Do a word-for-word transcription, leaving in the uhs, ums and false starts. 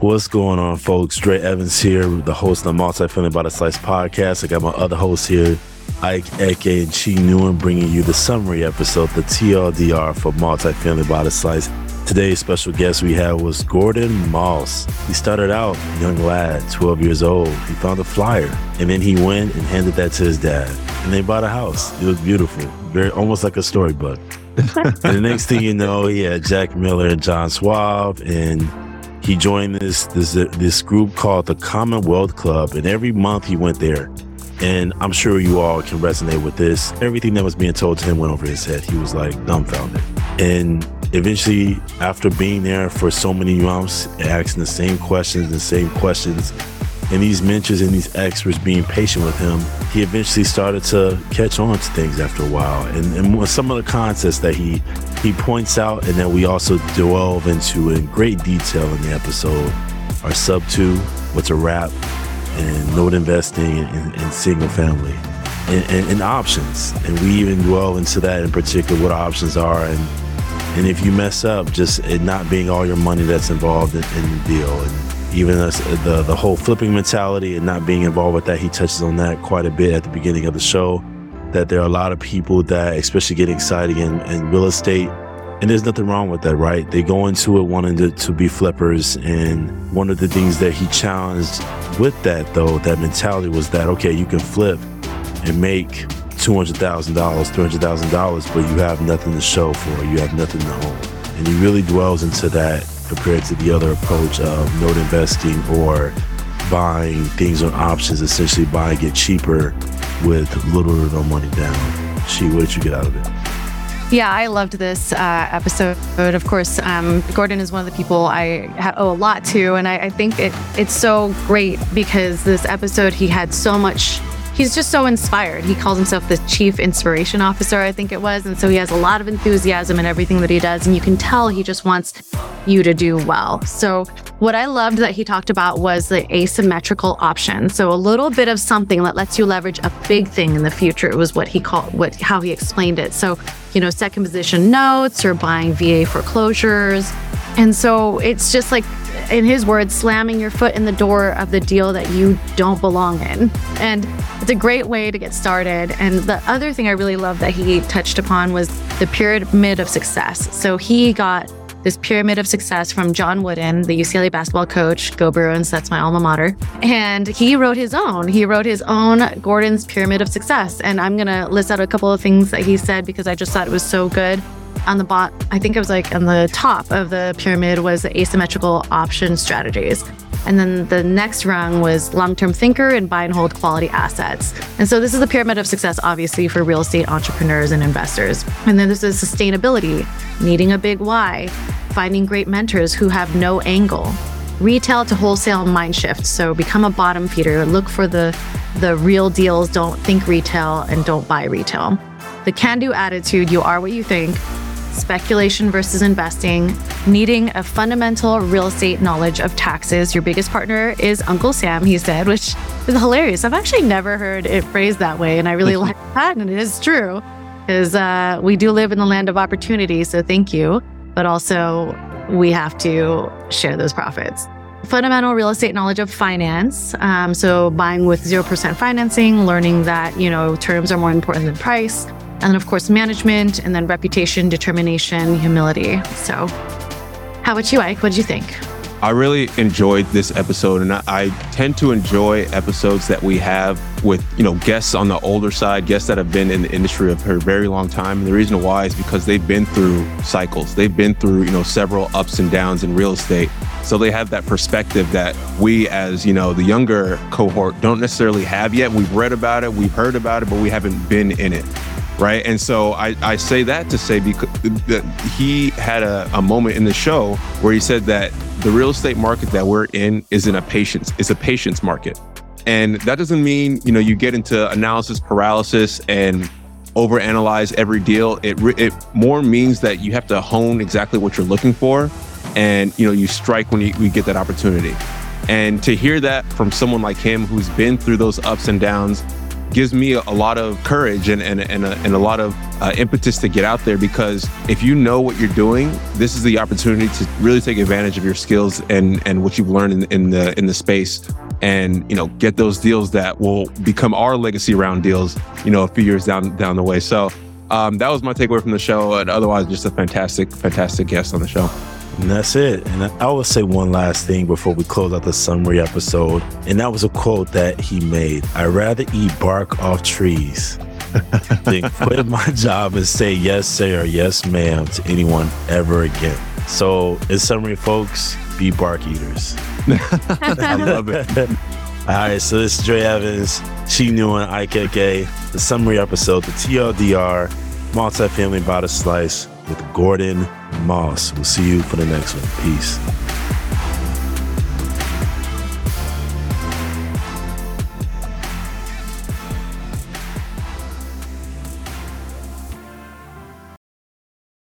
What's going on, folks? Dre Evans here, the host of the Multifamily by the Slice podcast. I got my other hosts here, Ike Ekeh and Chi Newham, bringing you the summary episode, the T L D R for Multifamily by the Slice. Today's special guest we had was Gordon Moss. He started out a young lad, twelve years old. He found a flyer, and then he went and handed that to his dad. And they bought a house. It was beautiful, very almost like a storybook. And the next thing you know, he had Jack Miller and John Swab, and he joined this, this this group called the Commonwealth Club, and every month he went there. And I'm sure you all can resonate with this. Everything that was being told to him went over his head. He was like dumbfounded. And eventually, after being there for so many months, asking the same questions, the same questions, and these mentors and these experts being patient with him, he eventually started to catch on to things after a while. And, and some of the concepts that he he points out and that we also delve into in great detail in the episode are sub two, what's a wrap, and note investing and, and single family, and, and, and options. And we even delve into that in particular, what options are, and and if you mess up, just it not being all your money that's involved in, in the deal. And even us, the, the whole flipping mentality and not being involved with that, he touches on that quite a bit at the beginning of the show, that there are a lot of people that especially get excited in, in real estate, and there's nothing wrong with that, right? They go into it wanting to, to be flippers, and one of the things that he challenged with that, though, that mentality was that, okay, you can flip and make two hundred thousand dollars, three hundred thousand dollars, but you have nothing to show for it. You have nothing to hold. And he really dwells into that compared to the other approach of note investing or buying things on options, essentially buying it cheaper with little or no money down. Chi, what did you get out of it? Yeah, I loved this uh, episode. Of course, um, Gordon is one of the people I ha- owe a lot to, and I, I think it it's so great because this episode he had so much. He's just so inspired. He calls himself the Chief Inspiration Officer, I think it was. And so he has a lot of enthusiasm in everything that he does. And you can tell he just wants you to do well. So what I loved that he talked about was the asymmetrical option. So a little bit of something that lets you leverage a big thing in the future. It was what he called, what how he explained it. So, you know, second position notes or buying V A foreclosures. And so it's just like, in his words, slamming your foot in the door of the deal that you don't belong in. And it's a great way to get started. And the other thing I really love that he touched upon was the pyramid of success. So he got this pyramid of success from John Wooden, the U C L A basketball coach, go Bruins, that's my alma mater. And he wrote his own, he wrote his own Gordon's pyramid of success. And I'm gonna list out a couple of things that he said because I just thought it was so good. On the bot, I think it was like on the top of the pyramid was the asymmetrical option strategies. And then the next rung was long-term thinker and buy and hold quality assets. And so this is the pyramid of success, obviously, for real estate entrepreneurs and investors. And then this is sustainability, needing a big why, finding great mentors who have no angle, retail to wholesale mind shift. So become a bottom feeder, look for the, the real deals, don't think retail and don't buy retail. The can-do attitude, you are what you think, speculation versus investing, needing a fundamental real estate knowledge of taxes. Your biggest partner is Uncle Sam, he said, which is hilarious. I've actually never heard it phrased that way, and I really like that, and it is true, because uh, we do live in the land of opportunity, so thank you, but also we have to share those profits. Fundamental real estate knowledge of finance, um, so buying with zero percent financing, learning that, you know, terms are more important than price. And then, of course, management, and then reputation, determination, humility. So how about you, Ike? What did you think? I really enjoyed this episode, and I, I tend to enjoy episodes that we have with, you know, guests on the older side, guests that have been in the industry for a very long time. And the reason why is because they've been through cycles. They've been through, you know, several ups and downs in real estate. So they have that perspective that we, as, you know, the younger cohort don't necessarily have yet. We've read about it, we've heard about it, but we haven't been in it. Right. And so I, I say that to say because that he had a, a moment in the show where he said that the real estate market that we're in is in a patience. It's a patience market. And that doesn't mean, you know, you get into analysis paralysis and overanalyze every deal. It it more means that you have to hone exactly what you're looking for. And, you know, you strike when you, you get that opportunity. And to hear that from someone like him who's been through those ups and downs, gives me a, a lot of courage and and and a, and a lot of uh, impetus to get out there, because if you know what you're doing, this is the opportunity to really take advantage of your skills and and what you've learned in, in the in the space, and you know, get those deals that will become our legacy round deals, you know, a few years down down the way. So um, that was my takeaway from the show, and otherwise just a fantastic fantastic guest on the show. And that's it. And I will say one last thing before we close out the summary episode. And that was a quote that he made. I'd rather eat bark off trees than quit my job and say yes, sir, or yes, ma'am to anyone ever again. So in summary, folks, be bark eaters. I love it. All right, so this is Dre Evans, Chi Newham, Ike Ekeh, the summary episode, the T L D R, Multifamily Bite Slice with Gordon Moss. We'll see you for the next one. Peace.